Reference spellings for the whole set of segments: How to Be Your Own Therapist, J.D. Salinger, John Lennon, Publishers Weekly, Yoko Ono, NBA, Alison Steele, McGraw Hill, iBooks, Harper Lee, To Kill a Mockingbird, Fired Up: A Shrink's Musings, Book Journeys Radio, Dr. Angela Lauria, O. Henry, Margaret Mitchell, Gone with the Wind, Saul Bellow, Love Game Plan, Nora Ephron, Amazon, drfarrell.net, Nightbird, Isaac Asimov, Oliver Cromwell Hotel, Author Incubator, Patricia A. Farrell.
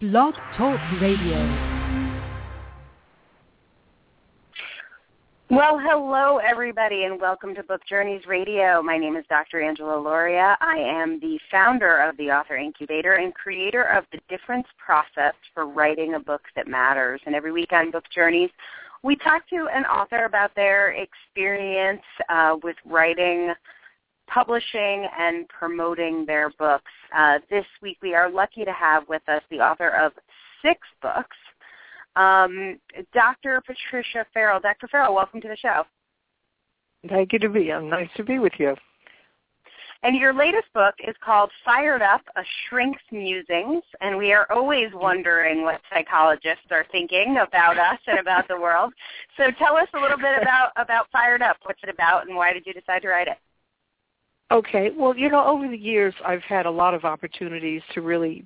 Blog Talk Radio. Well, hello, everybody, and welcome to Book Journeys Radio. My name is Dr. Angela Lauria. I am the founder of the Author Incubator and creator of the Difference Process for Writing a Book That Matters. And every week on Book Journeys, we talk to an author about their experience with writing, publishing, and promoting their books. This week we are lucky to have with us the author of 6 books, Dr. Patricia Farrell. Dr. Farrell, welcome to the show. Thank you to be here. Nice to be with you. And your latest book is called Fired Up: A Shrink's Musings, and we are always wondering what psychologists are thinking about us and about the world. So tell us a little bit about Fired Up. What's it about, and why did you decide to write it? Okay. Well, you know, over the years, I've had a lot of opportunities to really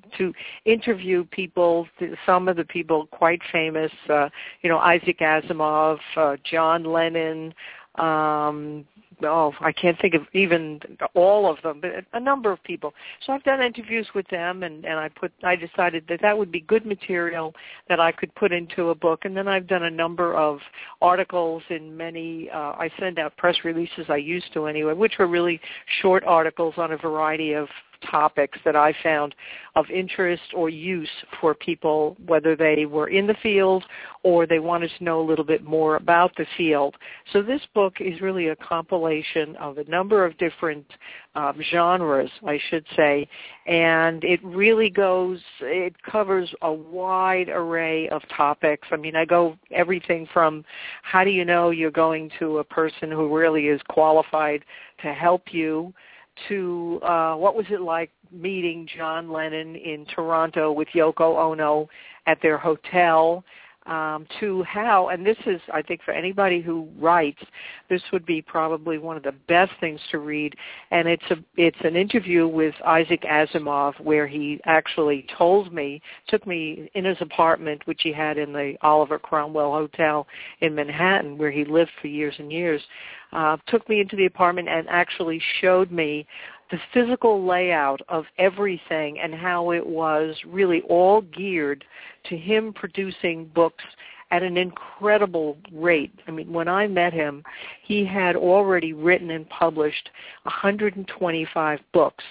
interview people, some of the people quite famous, you know, Isaac Asimov, John Lennon, I can't think of even all of them, but a number of people. So I've done interviews with them, and I decided that would be good material that I could put into a book. And then I've done a number of articles in many. I send out press releases, I used to anyway, which were really short articles on a variety of topics that I found of interest or use for people, whether they were in the field or they wanted to know a little bit more about the field. So this book is really a compilation of a number of different genres, I should say, and it covers a wide array of topics. I mean, I go everything from how do you know you're going to a person who really is qualified to help you, to what was it like meeting John Lennon in Toronto with Yoko Ono at their hotel, to how, and this is, I think, for anybody who writes, this would be probably one of the best things to read. And it's an interview with Isaac Asimov where he actually took me in his apartment, which he had in the Oliver Cromwell Hotel in Manhattan, where he lived for years and years, took me into the apartment and actually showed me the physical layout of everything and how it was really all geared to him producing books at an incredible rate. I mean, when I met him, he had already written and published 125 books.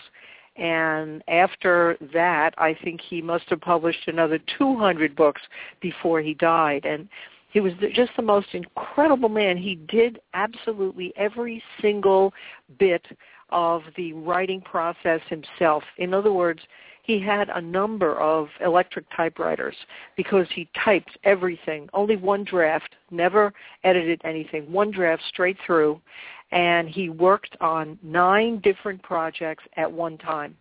And after that, I think he must have published another 200 books before he died. And he was just the most incredible man. He did absolutely every single bit of the writing process himself. In other words, he had a number of electric typewriters because he typed everything, only one draft, never edited anything, one draft straight through, and he worked on 9 different projects at one time.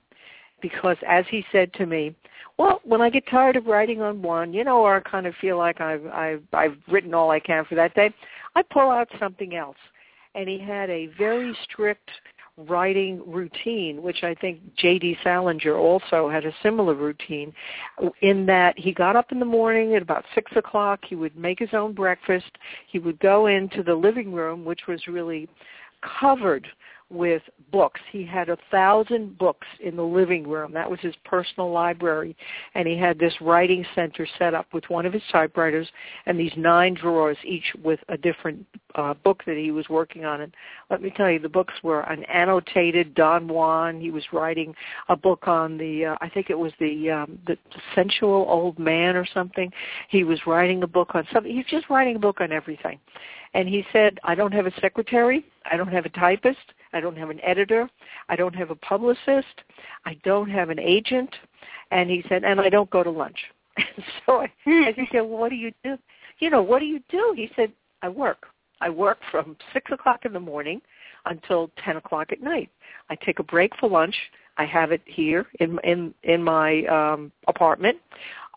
Because as he said to me, well, when I get tired of writing on one, you know, or I kind of feel like I've written all I can for that day, I pull out something else. And he had a very strict writing routine, which I think J.D. Salinger also had a similar routine, in that he got up in the morning at about 6 o'clock. He would make his own breakfast. He would go into the living room, which was really covered with books. He had 1,000 books in the living room. That was his personal library. And he had this writing center set up with one of his typewriters and these 9 drawers, each with a different book that he was working on. And let me tell you, the books were an annotated Don Juan. He was writing a book on I think it was the sensual old man or something. He was writing a book on something. He's just writing a book on everything. And he said, I don't have a secretary. I don't have a typist. I don't have an editor. I don't have a publicist. I don't have an agent. And he said, and I don't go to lunch. So I said, well, what do you do? You know, what do you do? He said, I work. I work from 6 o'clock in the morning until 10 o'clock at night. I take a break for lunch. I have it here in my apartment.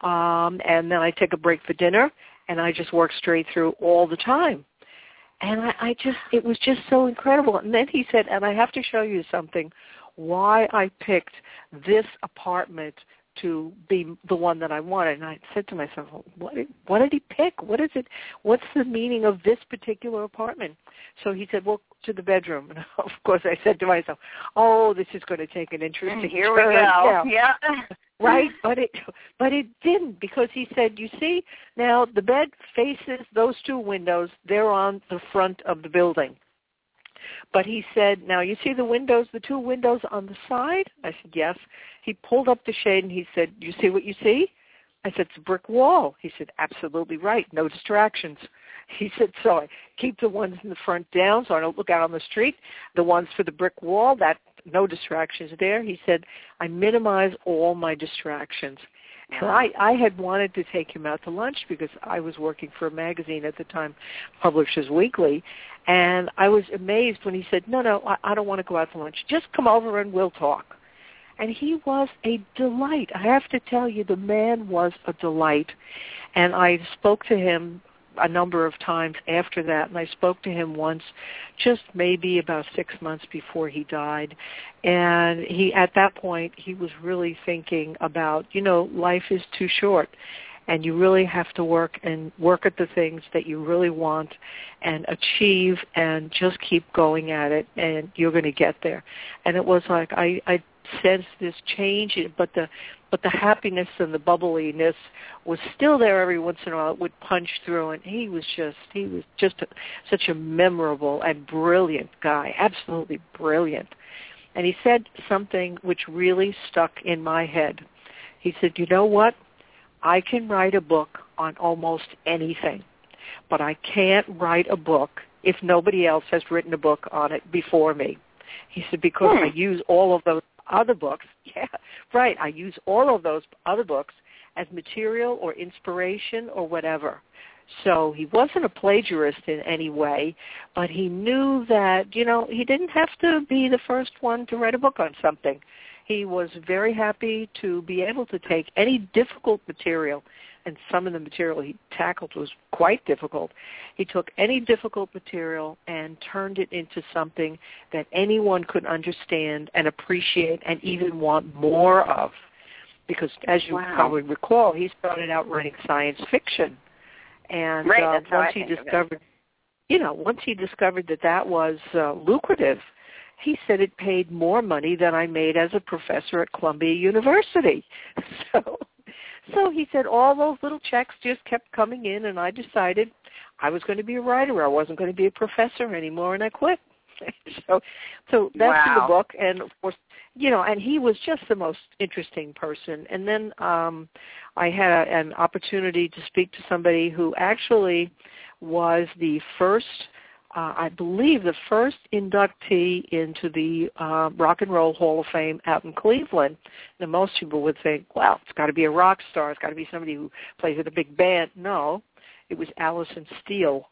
And then I take a break for dinner, and I just work straight through all the time. And it was just so incredible. And then he said, and I have to show you something, why I picked this apartment to be the one that I wanted. And I said to myself, what did he pick? What is it? What's the meaning of this particular apartment? So he said, well, to the bedroom. And of course, I said to myself, oh, this is going to take an interesting turn. Here we go. Yeah. right? But it didn't, because he said, you see, now the bed faces those two windows. They're on the front of the building. But he said, now you see the windows, the two windows on the side? I said, yes. He pulled up the shade and he said, you see what you see? I said, it's a brick wall. He said, absolutely right, no distractions. He said, so I keep the ones in the front down so I don't look out on the street. The ones for the brick wall, that no distractions there. He said, I minimize all my distractions. And I had wanted to take him out to lunch because I was working for a magazine at the time, Publishers Weekly, and I was amazed when he said, no, I don't want to go out to lunch. Just come over and we'll talk. And he was a delight. I have to tell you, the man was a delight. And I spoke to him a number of times after that, and I spoke to him once, just maybe about 6 months before he died. And he, at that point, he was really thinking about, life is too short, and you really have to work at the things that you really want and achieve and just keep going at it, and you're going to get there. And it was like I sensed this change, but the happiness and the bubbliness was still there. Every once in a while, it would punch through, and he was just such a memorable and brilliant guy, absolutely brilliant. And he said something which really stuck in my head. He said, you know what? I can write a book on almost anything, but I can't write a book if nobody else has written a book on it before me. He said, because I use all of those other books. Yeah, right. I use all of those other books as material or inspiration or whatever. So he wasn't a plagiarist in any way, but he knew that, he didn't have to be the first one to write a book on something. He was very happy to be able to take any difficult material, and some of the material he tackled was quite difficult. He took any difficult material and turned it into something that anyone could understand and appreciate and even want more of. Because as you probably recall, he started out writing science fiction. And once he discovered that was lucrative, he said it paid more money than I made as a professor at Columbia University. So he said all those little checks just kept coming in, and I decided I was going to be a writer. I wasn't going to be a professor anymore, and I quit. So that's in the book. And, of course, and he was just the most interesting person. And then I had an opportunity to speak to somebody who actually was the first I believe the first inductee into the Rock and Roll Hall of Fame out in Cleveland. Now, most people would think, well, it's got to be a rock star. It's got to be somebody who plays in a big band. No, it was Alison Steele,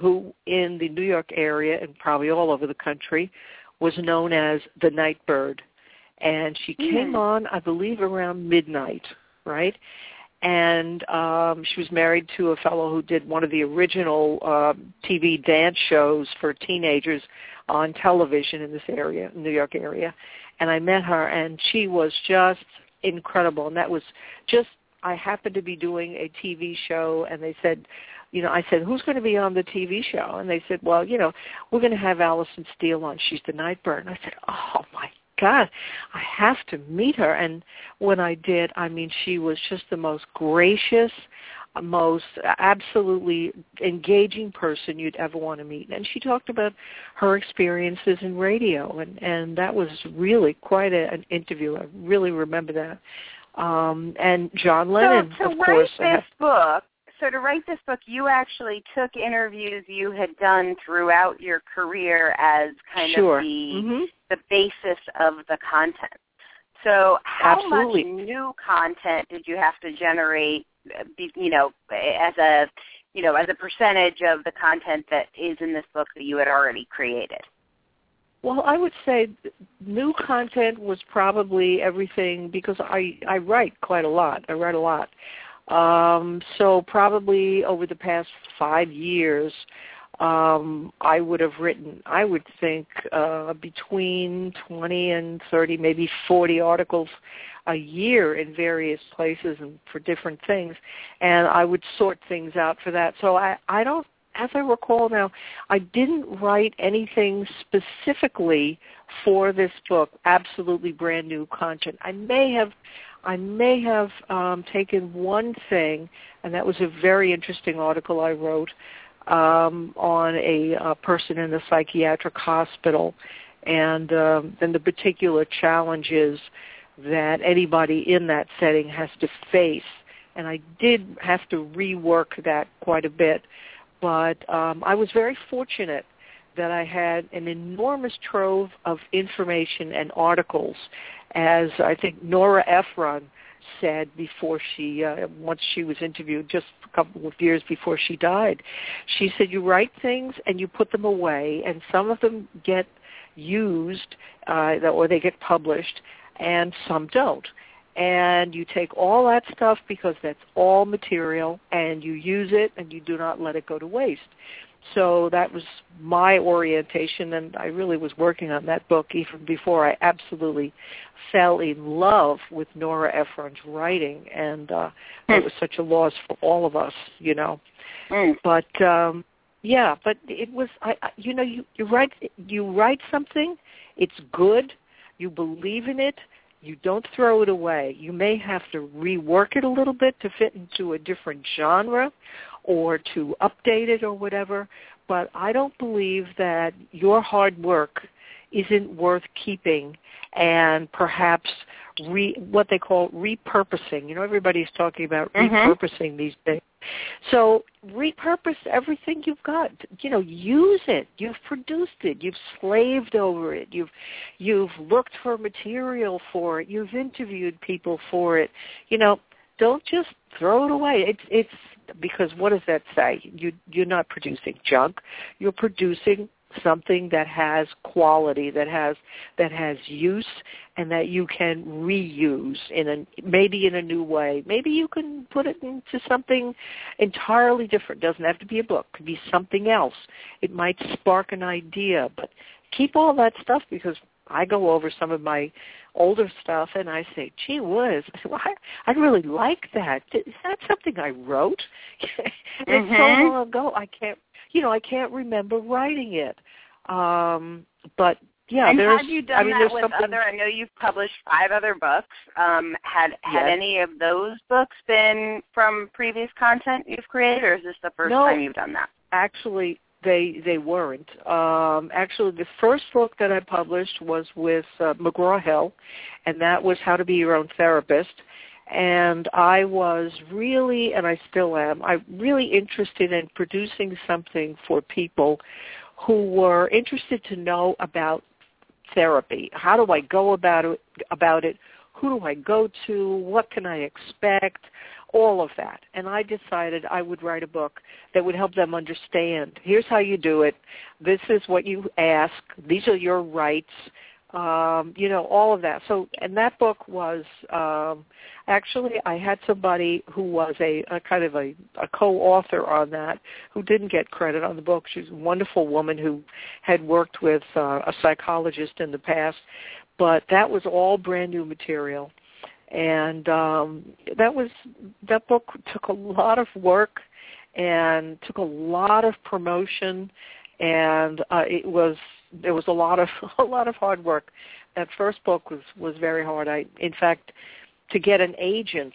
who in the New York area and probably all over the country was known as the Nightbird. And she came on, I believe, around midnight, right? And she was married to a fellow who did one of the original TV dance shows for teenagers on television in this area, New York area. And I met her, and she was just incredible. And that was just, I happened to be doing a TV show, and they said, I said, who's going to be on the TV show? And they said, well, we're going to have Alison Steele on. She's the Nightbird. And I said, oh, my God, I have to meet her. And when I did, I mean, she was just the most gracious, most absolutely engaging person you'd ever want to meet. And she talked about her experiences in radio, and that was really quite an interview. I really remember that. And John Lennon, of course. So to write this book, you actually took interviews you had done throughout your career as kind of the basis of the content. So how much new content did you have to generate, as a percentage of the content that is in this book that you had already created? Well, I would say new content was probably everything, because I write quite a lot. I write a lot. So probably over the past 5 years, I would have written, I would think, between 20 and 30, maybe 40 articles a year in various places and for different things. And I would sort things out for that. So I don't, as I recall now, I didn't write anything specifically for this book, absolutely brand new content. I may have I may have taken one thing, and that was a very interesting article I wrote on a person in the psychiatric hospital, and the particular challenges that anybody in that setting has to face. And I did have to rework that quite a bit, but I was very fortunate that I had an enormous trove of information and articles. As I think Nora Ephron said before she, once she was interviewed just a couple of years before she died, she said, you write things and you put them away, and some of them get used or they get published, and some don't. And you take all that stuff because that's all material, and you use it and you do not let it go to waste. So that was my orientation, and I really was working on that book even before I absolutely fell in love with Nora Ephron's writing, and it was such a loss for all of us, you know. But yeah, but it was, you know, you write something, it's good, you believe in it, you don't throw it away. You may have to rework it a little bit to fit into a different genre, or to update it or whatever, but I don't believe that your hard work isn't worth keeping and perhaps what they call repurposing. You know, everybody's talking about repurposing these days. So repurpose everything you've got. You know, use it. You've produced it. You've slaved over it. You've looked for material for it. You've interviewed people for it. You know, don't just throw it away. It's because what does that say? You're not producing junk. You're producing something that has quality, that has use, and that you can reuse maybe in a new way. Maybe you can put it into something entirely different. Doesn't have to be a book. Could be something else. It might spark an idea. But keep all that stuff, because I go over some of my older stuff and I say, gee whiz, I really like that. Is that something I wrote? It's so long ago, I can't remember writing it. But yeah, and have you done that with other? I know you've published 5 other books. Had any of those books been from previous content you've created, or is this the first time you've done that? Actually, they weren't. Actually, the first book that I published was with McGraw Hill, and that was How to Be Your Own Therapist. And I was really, and I still am, I'm really interested in producing something for people who were interested to know about therapy. How do I go about it? Who do I go to? What can I expect? All of that. And I decided I would write a book that would help them understand. Here's how you do it. This is what you ask. These are your rights. You know, all of that. So, and that book was, actually, I had somebody who was a kind of a co-author on that, who didn't get credit on the book. She's a wonderful woman who had worked with a psychologist in the past, but that was all brand new material. And that book took a lot of work and took a lot of promotion, and there was a lot of hard work. That first book was very hard. In fact, to get an agent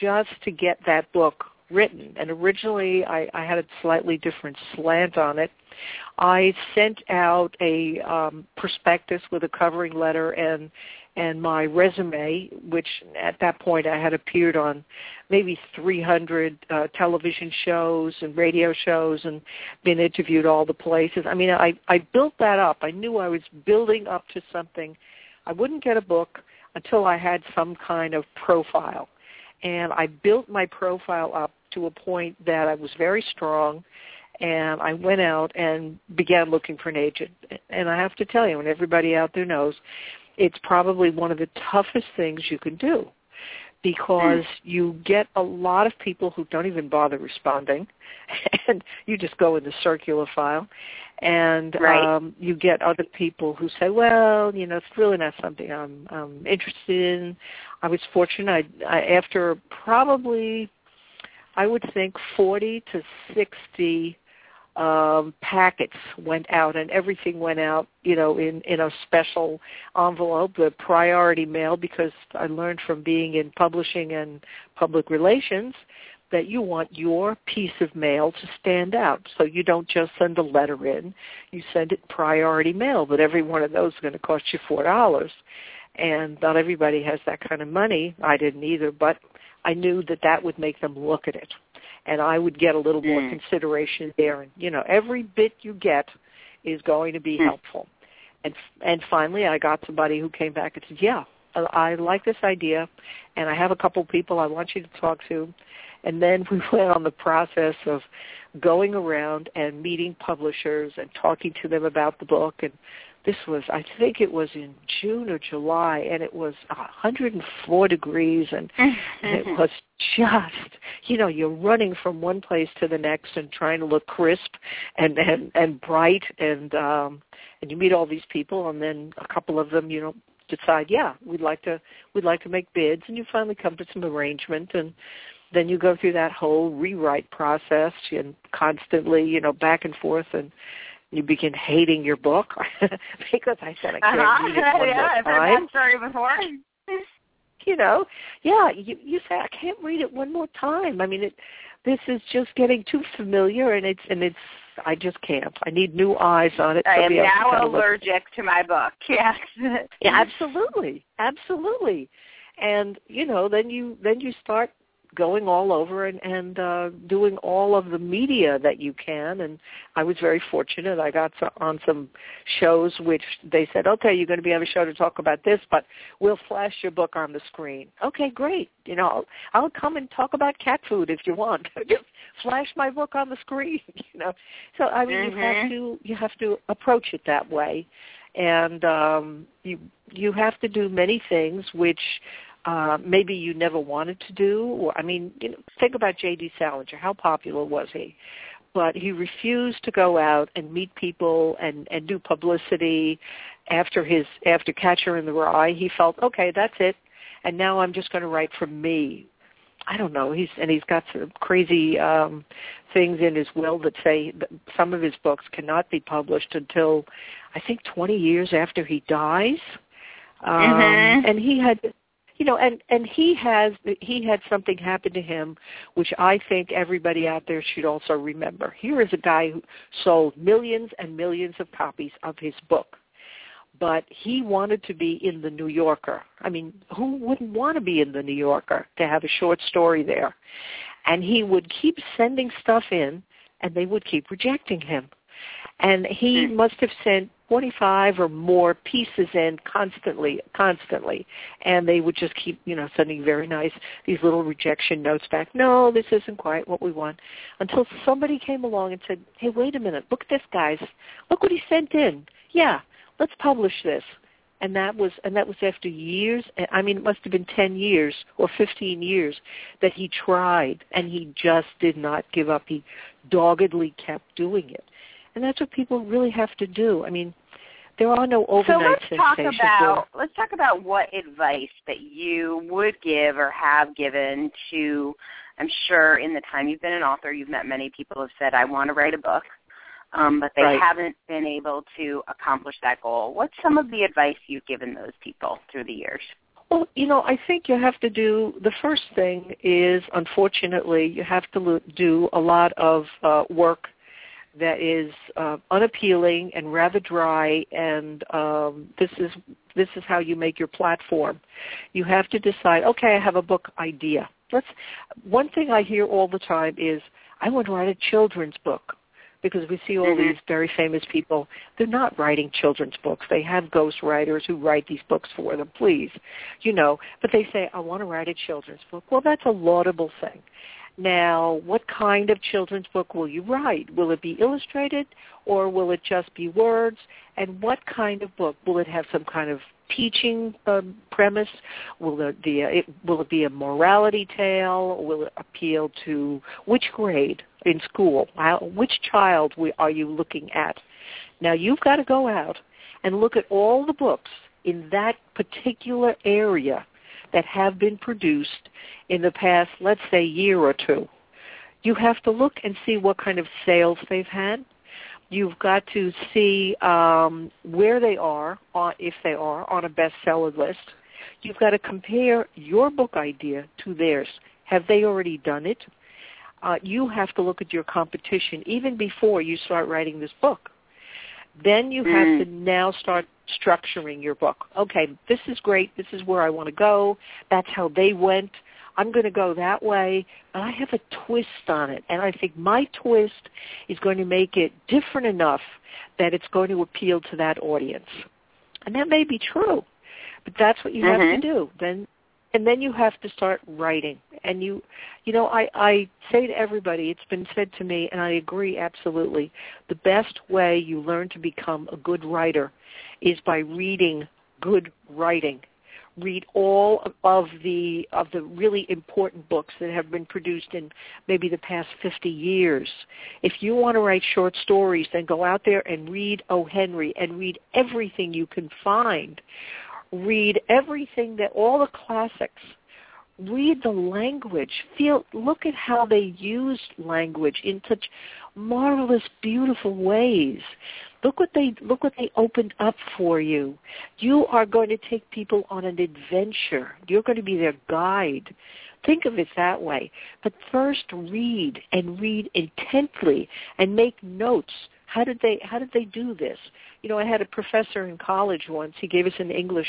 just to get that book written, and originally I had a slightly different slant on it. I sent out a prospectus with a covering letter and my resume, which at that point I had appeared on maybe 300 television shows and radio shows and been interviewed all the places. I mean, I built that up. I knew I was building up to something. I wouldn't get a book until I had some kind of profile. And I built my profile up to a point that I was very strong, and I went out and began looking for an agent. And I have to tell you, and everybody out there knows, it's probably one of the toughest things you can do, because you get a lot of people who don't even bother responding, and you just go in the circular file, and you get other people who say, well, you know, it's really not something I'm interested in. I was fortunate. I after probably, I would think, 40 to 60 packets went out, and everything went out, you know, in a special envelope, the priority mail, because I learned from being in publishing and public relations that you want your piece of mail to stand out. So you don't just send a letter in, you send it priority mail, but every one of those is going to cost you $4. And not everybody has that kind of money. I didn't either, but I knew that that would make them look at it. And I would get a little more consideration there. And, you know, every bit you get is going to be helpful. And finally, I got somebody who came back and said, yeah, I like this idea, and I have a couple people I want you to talk to. And then we went on the process of going around and meeting publishers and talking to them about the book. And this was, I think it was in June or July, and it was 104 degrees, and it was just, you know, you're running from one place to the next and trying to look crisp and bright, and you meet all these people, and then a couple of them, you know, decide, yeah, we'd like to make bids, and you finally come to some arrangement, and then you go through that whole rewrite process and constantly, you know, back and forth, and you begin hating your book because I said I can't read it one more time. I've heard that story before. You know, you say I can't read it one more time. I mean, this is just getting too familiar, and it's I just can't. I need new eyes on it. I am now allergic to my book. Yes. Yeah, absolutely. And you know, then you start going all over and doing all of the media that you can. And I was very fortunate. I got on some shows which they said, okay, you're going to be on a show to talk about this, but we'll flash your book on the screen. Okay, great. You know, I'll come and talk about cat food if you want. Just flash my book on the screen, you know. So, I mean, you have to approach it that way. And you have to do many things which maybe you never wanted to do. I mean, you know, think about J.D. Salinger. How popular was he? But he refused to go out and meet people and do publicity after Catcher in the Rye. He felt, okay, that's it, and now I'm just going to write for me. I don't know. He's got some crazy things in his will that say that some of his books cannot be published until, I think, 20 years after he dies. And he had... You know, and he had something happen to him, which I think everybody out there should also remember. Here is a guy who sold millions and millions of copies of his book, but he wanted to be in the New Yorker. I mean, who wouldn't want to be in the New Yorker to have a short story there? And he would keep sending stuff in, and they would keep rejecting him. And he must have sent 25 or more pieces in constantly. And they would just keep, you know, sending very nice, these little rejection notes back. No, this isn't quite what we want. Until somebody came along and said, hey, wait a minute, look at this, guys. Look what he sent in. Yeah, let's publish this. And that was after years. I mean, it must have been 10 years or 15 years that he tried, and he just did not give up. He doggedly kept doing it. And that's what people really have to do. I mean, there are no overnight sensations. Let's talk about what advice that you would give or have given to, I'm sure in the time you've been an author, you've met many people who have said, I want to write a book, but they haven't been able to accomplish that goal. What's some of the advice you've given those people through the years? Well, you know, I think you have to do, the first thing is, unfortunately, you have to do a lot of work that is unappealing and rather dry, and this is how you make your platform. You have to decide, okay, I have a book idea. One thing I hear all the time is, I want to write a children's book, because we see all these very famous people. They're not writing children's books. They have ghostwriters who write these books for them, please, you know. But they say, I want to write a children's book. Well, that's a laudable thing. Now, what kind of children's book will you write? Will it be illustrated, or will it just be words? And what kind of book? Will it have some kind of teaching premise? Will it be a morality tale? Will it appeal to which grade in school? Which child are you looking at? Now, you've got to go out and look at all the books in that particular area that have been produced in the past, let's say, year or two. You have to look and see what kind of sales they've had. You've got to see where they are, if they are, on a bestseller list. You've got to compare your book idea to theirs. Have they already done it? You have to look at your competition even before you start writing this book. Then you have to now start structuring your book. Okay, this is great. This is where I want to go. That's how they went. I'm going to go that way, but I have a twist on it. And I think my twist is going to make it different enough that it's going to appeal to that audience. And that may be true, but that's what you have to do. Then you have to start writing. And I say to everybody, it's been said to me, and I agree absolutely, the best way you learn to become a good writer is by reading good writing. Read all of the really important books that have been produced in maybe the past 50 years. If you want to write short stories, then go out there and read O. Henry and read everything you can find. Read everything, all the classics. Read the language. Look at how they used language in such marvelous, beautiful ways. Look what they opened up for you. You are going to take people on an adventure. You're going to be their guide. Think of it that way. But first, read and read intently and make notes. How did they do this? You know, I had a professor in college once. He gave us an English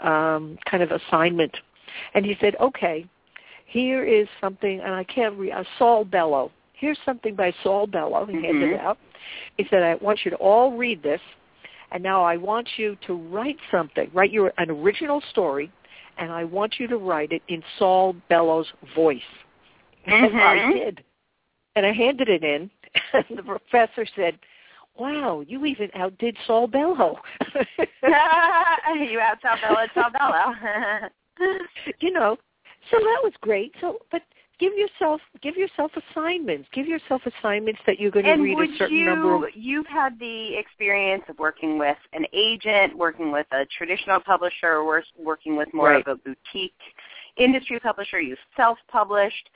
kind of assignment. And he said, okay, here is something, and I can't read, Saul Bellow. Here's something by Saul Bellow. He handed it out. He said, I want you to all read this, and now I want you to write something. Write an original story, and I want you to write it in Saul Bellow's voice. And I did. And I handed it in, and the professor said, wow, you even outdid Saul Bellow. You out Saul Bellow. So that was great. But give yourself assignments. Give yourself assignments that you're going to read a certain number of. You've had the experience of working with an agent, working with a traditional publisher, or working with more of a boutique industry publisher. You've self-published.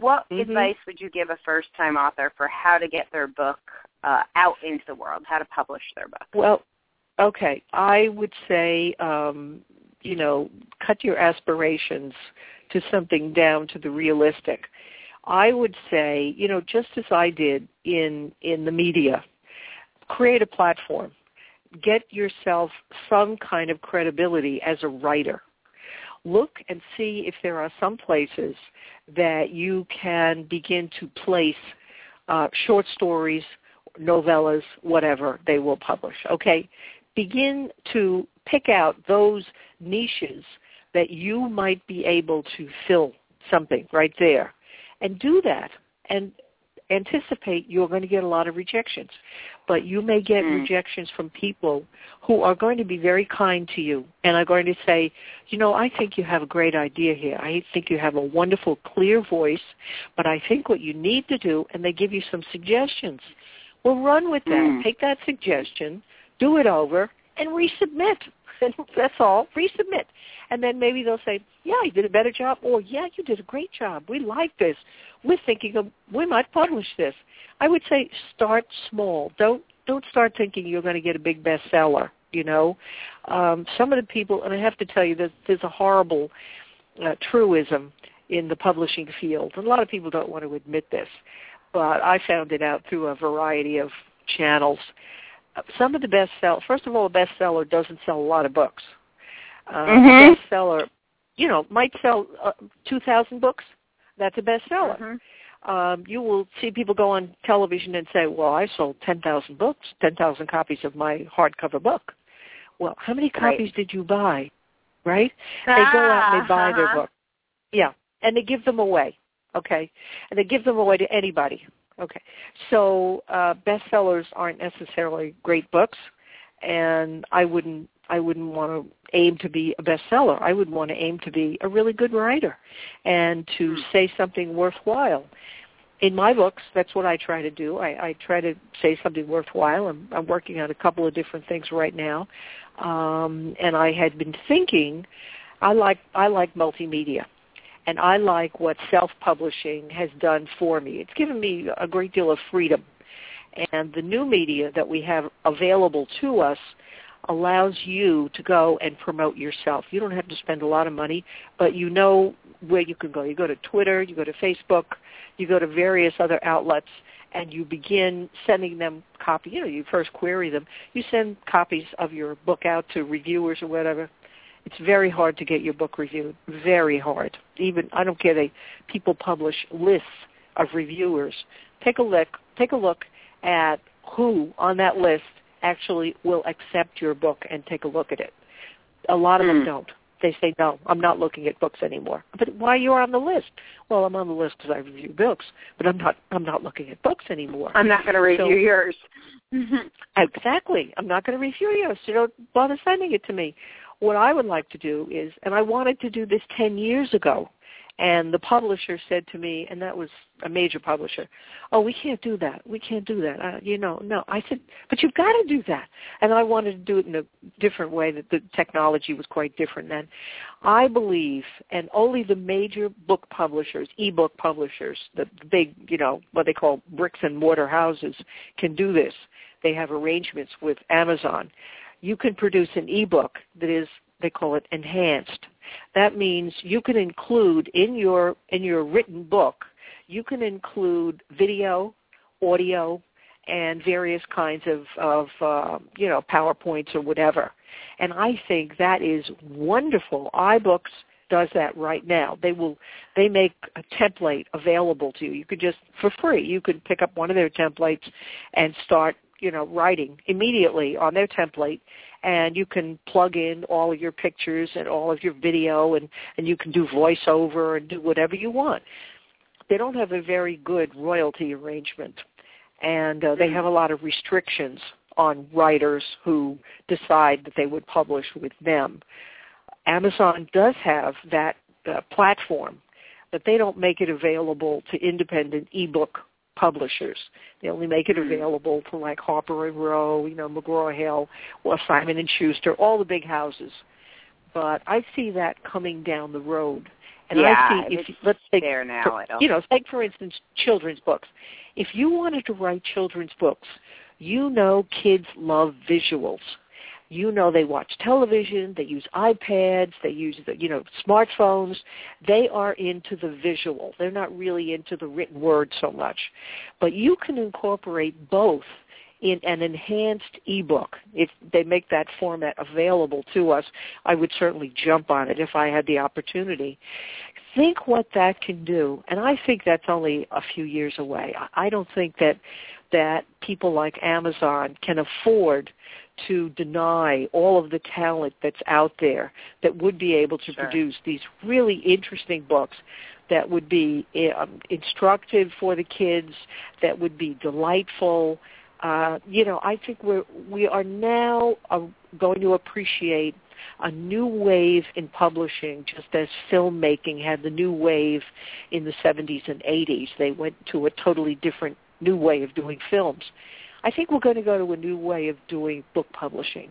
What advice would you give a first-time author for how to get their book out into the world, how to publish their book? Well, okay. I would say... cut your aspirations to something down to the realistic. I would say, just as I did in the media, create a platform. Get yourself some kind of credibility as a writer. Look and see if there are some places that you can begin to place short stories, novellas, whatever they will publish, okay? Begin to pick out those niches that you might be able to fill something right there. And do that. And anticipate you're going to get a lot of rejections. But you may get rejections from people who are going to be very kind to you and are going to say, I think you have a great idea here. I think you have a wonderful, clear voice, but I think what you need to do, and they give you some suggestions. Well, run with that. Take that suggestion. Do it over, and resubmit. That's all. Resubmit. And then maybe they'll say, yeah, you did a better job, or yeah, you did a great job. We like this. We're thinking we might publish this. I would say start small. Don't start thinking you're going to get a big bestseller, Some of the people, and I have to tell you, there's a horrible truism in the publishing field. And a lot of people don't want to admit this, but I found it out through a variety of channels. Some of the bestsellers, first of all, a bestseller doesn't sell a lot of books. A bestseller, might sell 2,000 books. That's a bestseller. You will see people go on television and say, well, I sold 10,000 books, 10,000 copies of my hardcover book. Well, how many copies did you buy, right? They go out and they buy their book. Yeah, and they give them away, okay? And they give them away to anybody. Okay, so bestsellers aren't necessarily great books, and I wouldn't want to aim to be a bestseller. I would want to aim to be a really good writer and to say something worthwhile. In my books, that's what I try to do. I try to say something worthwhile. I'm working on a couple of different things right now, and I had been thinking I like multimedia. and I like what self-publishing has done for me. It's given me a great deal of freedom. And the new media that we have available to us allows you to go and promote yourself. You don't have to spend a lot of money, but you know where you can go. You go to Twitter, you go to Facebook, you go to various other outlets, and you begin sending them copy. You know, you first query them. You send copies of your book out to reviewers or whatever. It's very hard to get your book reviewed, very hard. Even, I don't care, people publish lists of reviewers. Take a look at who on that list actually will accept your book and take a look at it. A lot of them don't. They say, no, I'm not looking at books anymore. But why are you on the list? Well, I'm on the list because I review books, but I'm not looking at books anymore. I'm not going to review yours. Exactly. I'm not going to review yours. So don't bother sending it to me. What I would like to do is, and I wanted to do this 10 years ago, and the publisher said to me, and that was a major publisher, oh, we can't do that. We can't do that. No. I said, but you've got to do that. And I wanted to do it in a different way, that the technology was quite different then. I believe, and only the major book publishers, e-book publishers, the big, what they call bricks and mortar houses, can do this. They have arrangements with Amazon. You can produce an e-book that is, they call it enhanced. That means you can include in your written book, you can include video, audio, and various kinds of PowerPoints or whatever. And I think that is wonderful. iBooks does that right now. They make a template available to you. You could just, for free, you could pick up one of their templates and start writing immediately on their template, and you can plug in all of your pictures and all of your video, and you can do voiceover and do whatever you want. They don't have a very good royalty arrangement, and they have a lot of restrictions on writers who decide that they would publish with them. Amazon does have that platform, but they don't make it available to independent ebook publishers. They only make it available to like Harper & Row, McGraw Hill, or Simon & Schuster, all the big houses. But I see that coming down the road. And I see, take for instance children's books. If you wanted to write children's books, kids love visuals. They watch television, they use iPads, they use smartphones. They are into the visual. They're not really into the written word so much. But you can incorporate both in an enhanced ebook. If they make that format available to us, I would certainly jump on it if I had the opportunity. Think what that can do. And I think that's only a few years away. I don't think that people like Amazon can afford to deny all of the talent that's out there that would be able to produce these really interesting books that would be instructive for the kids, that would be delightful. I think we are now going to appreciate a new wave in publishing, just as filmmaking had the new wave in the 70s and 80s. They went to a totally different new way of doing films. I think we're going to go to a new way of doing book publishing.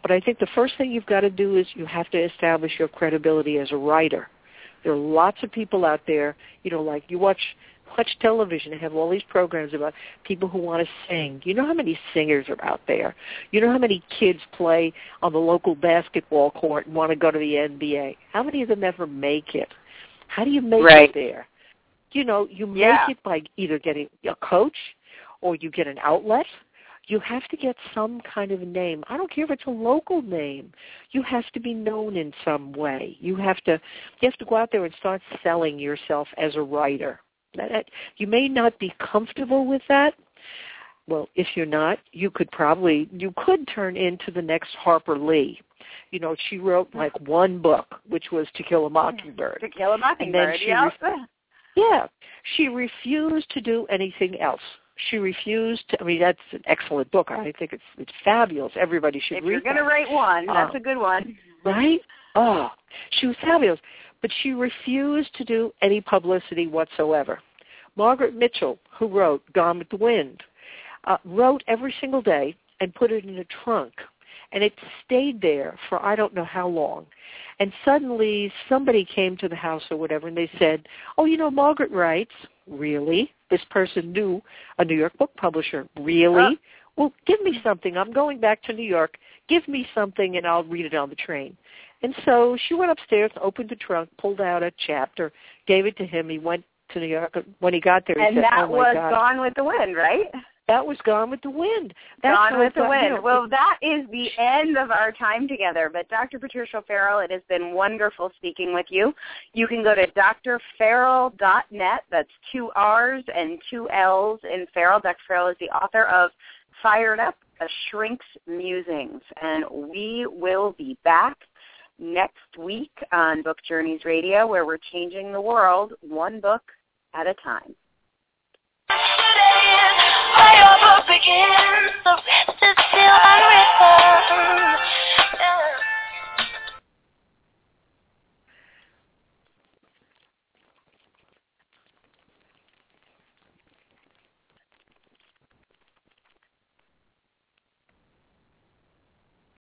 But I think the first thing you've got to do is you have to establish your credibility as a writer. There are lots of people out there, like you watch television and have all these programs about people who want to sing. You know how many singers are out there? You know how many kids play on the local basketball court and want to go to the NBA? How many of them ever make it? How do you make it there? You make it by either getting a coach or you get an outlet. You have to get some kind of name. I don't care if it's a local name. You have to be known in some way. You have to go out there and start selling yourself as a writer. You may not be comfortable with that. Well, if you're not, you could turn into the next Harper Lee. She wrote like one book, which was To Kill a Mockingbird. To Kill a Mockingbird, she refused to do anything else. She refused to, that's an excellent book. I think it's fabulous. Everybody should read it. If you're going to write one, that's a good one. Right? Oh, she was fabulous. But she refused to do any publicity whatsoever. Margaret Mitchell, who wrote Gone with the Wind, wrote every single day and put it in a trunk And it stayed there for I don't know how long. And suddenly somebody came to the house or whatever, and they said, oh, you know, Margaret writes. Really? This person knew a New York book publisher. Really? Well, give me something. I'm going back to New York. Give me something, and I'll read it on the train. And so she went upstairs, opened the trunk, pulled out a chapter, gave it to him. He went to New York. When he got there, he said, oh, my God. And that was Gone with the Wind, right? That was Gone with the Wind. Gone with the Wind. Well, that is the end of our time together. But Dr. Patricia Farrell, it has been wonderful speaking with you. You can go to drfarrell.net. That's two R's and two L's in Farrell. Dr. Farrell is the author of Fired Up: A Shrink's Musings. And we will be back next week on Book Journeys Radio, where we're changing the world one book at a time. My over begins, the rest is still unwritten.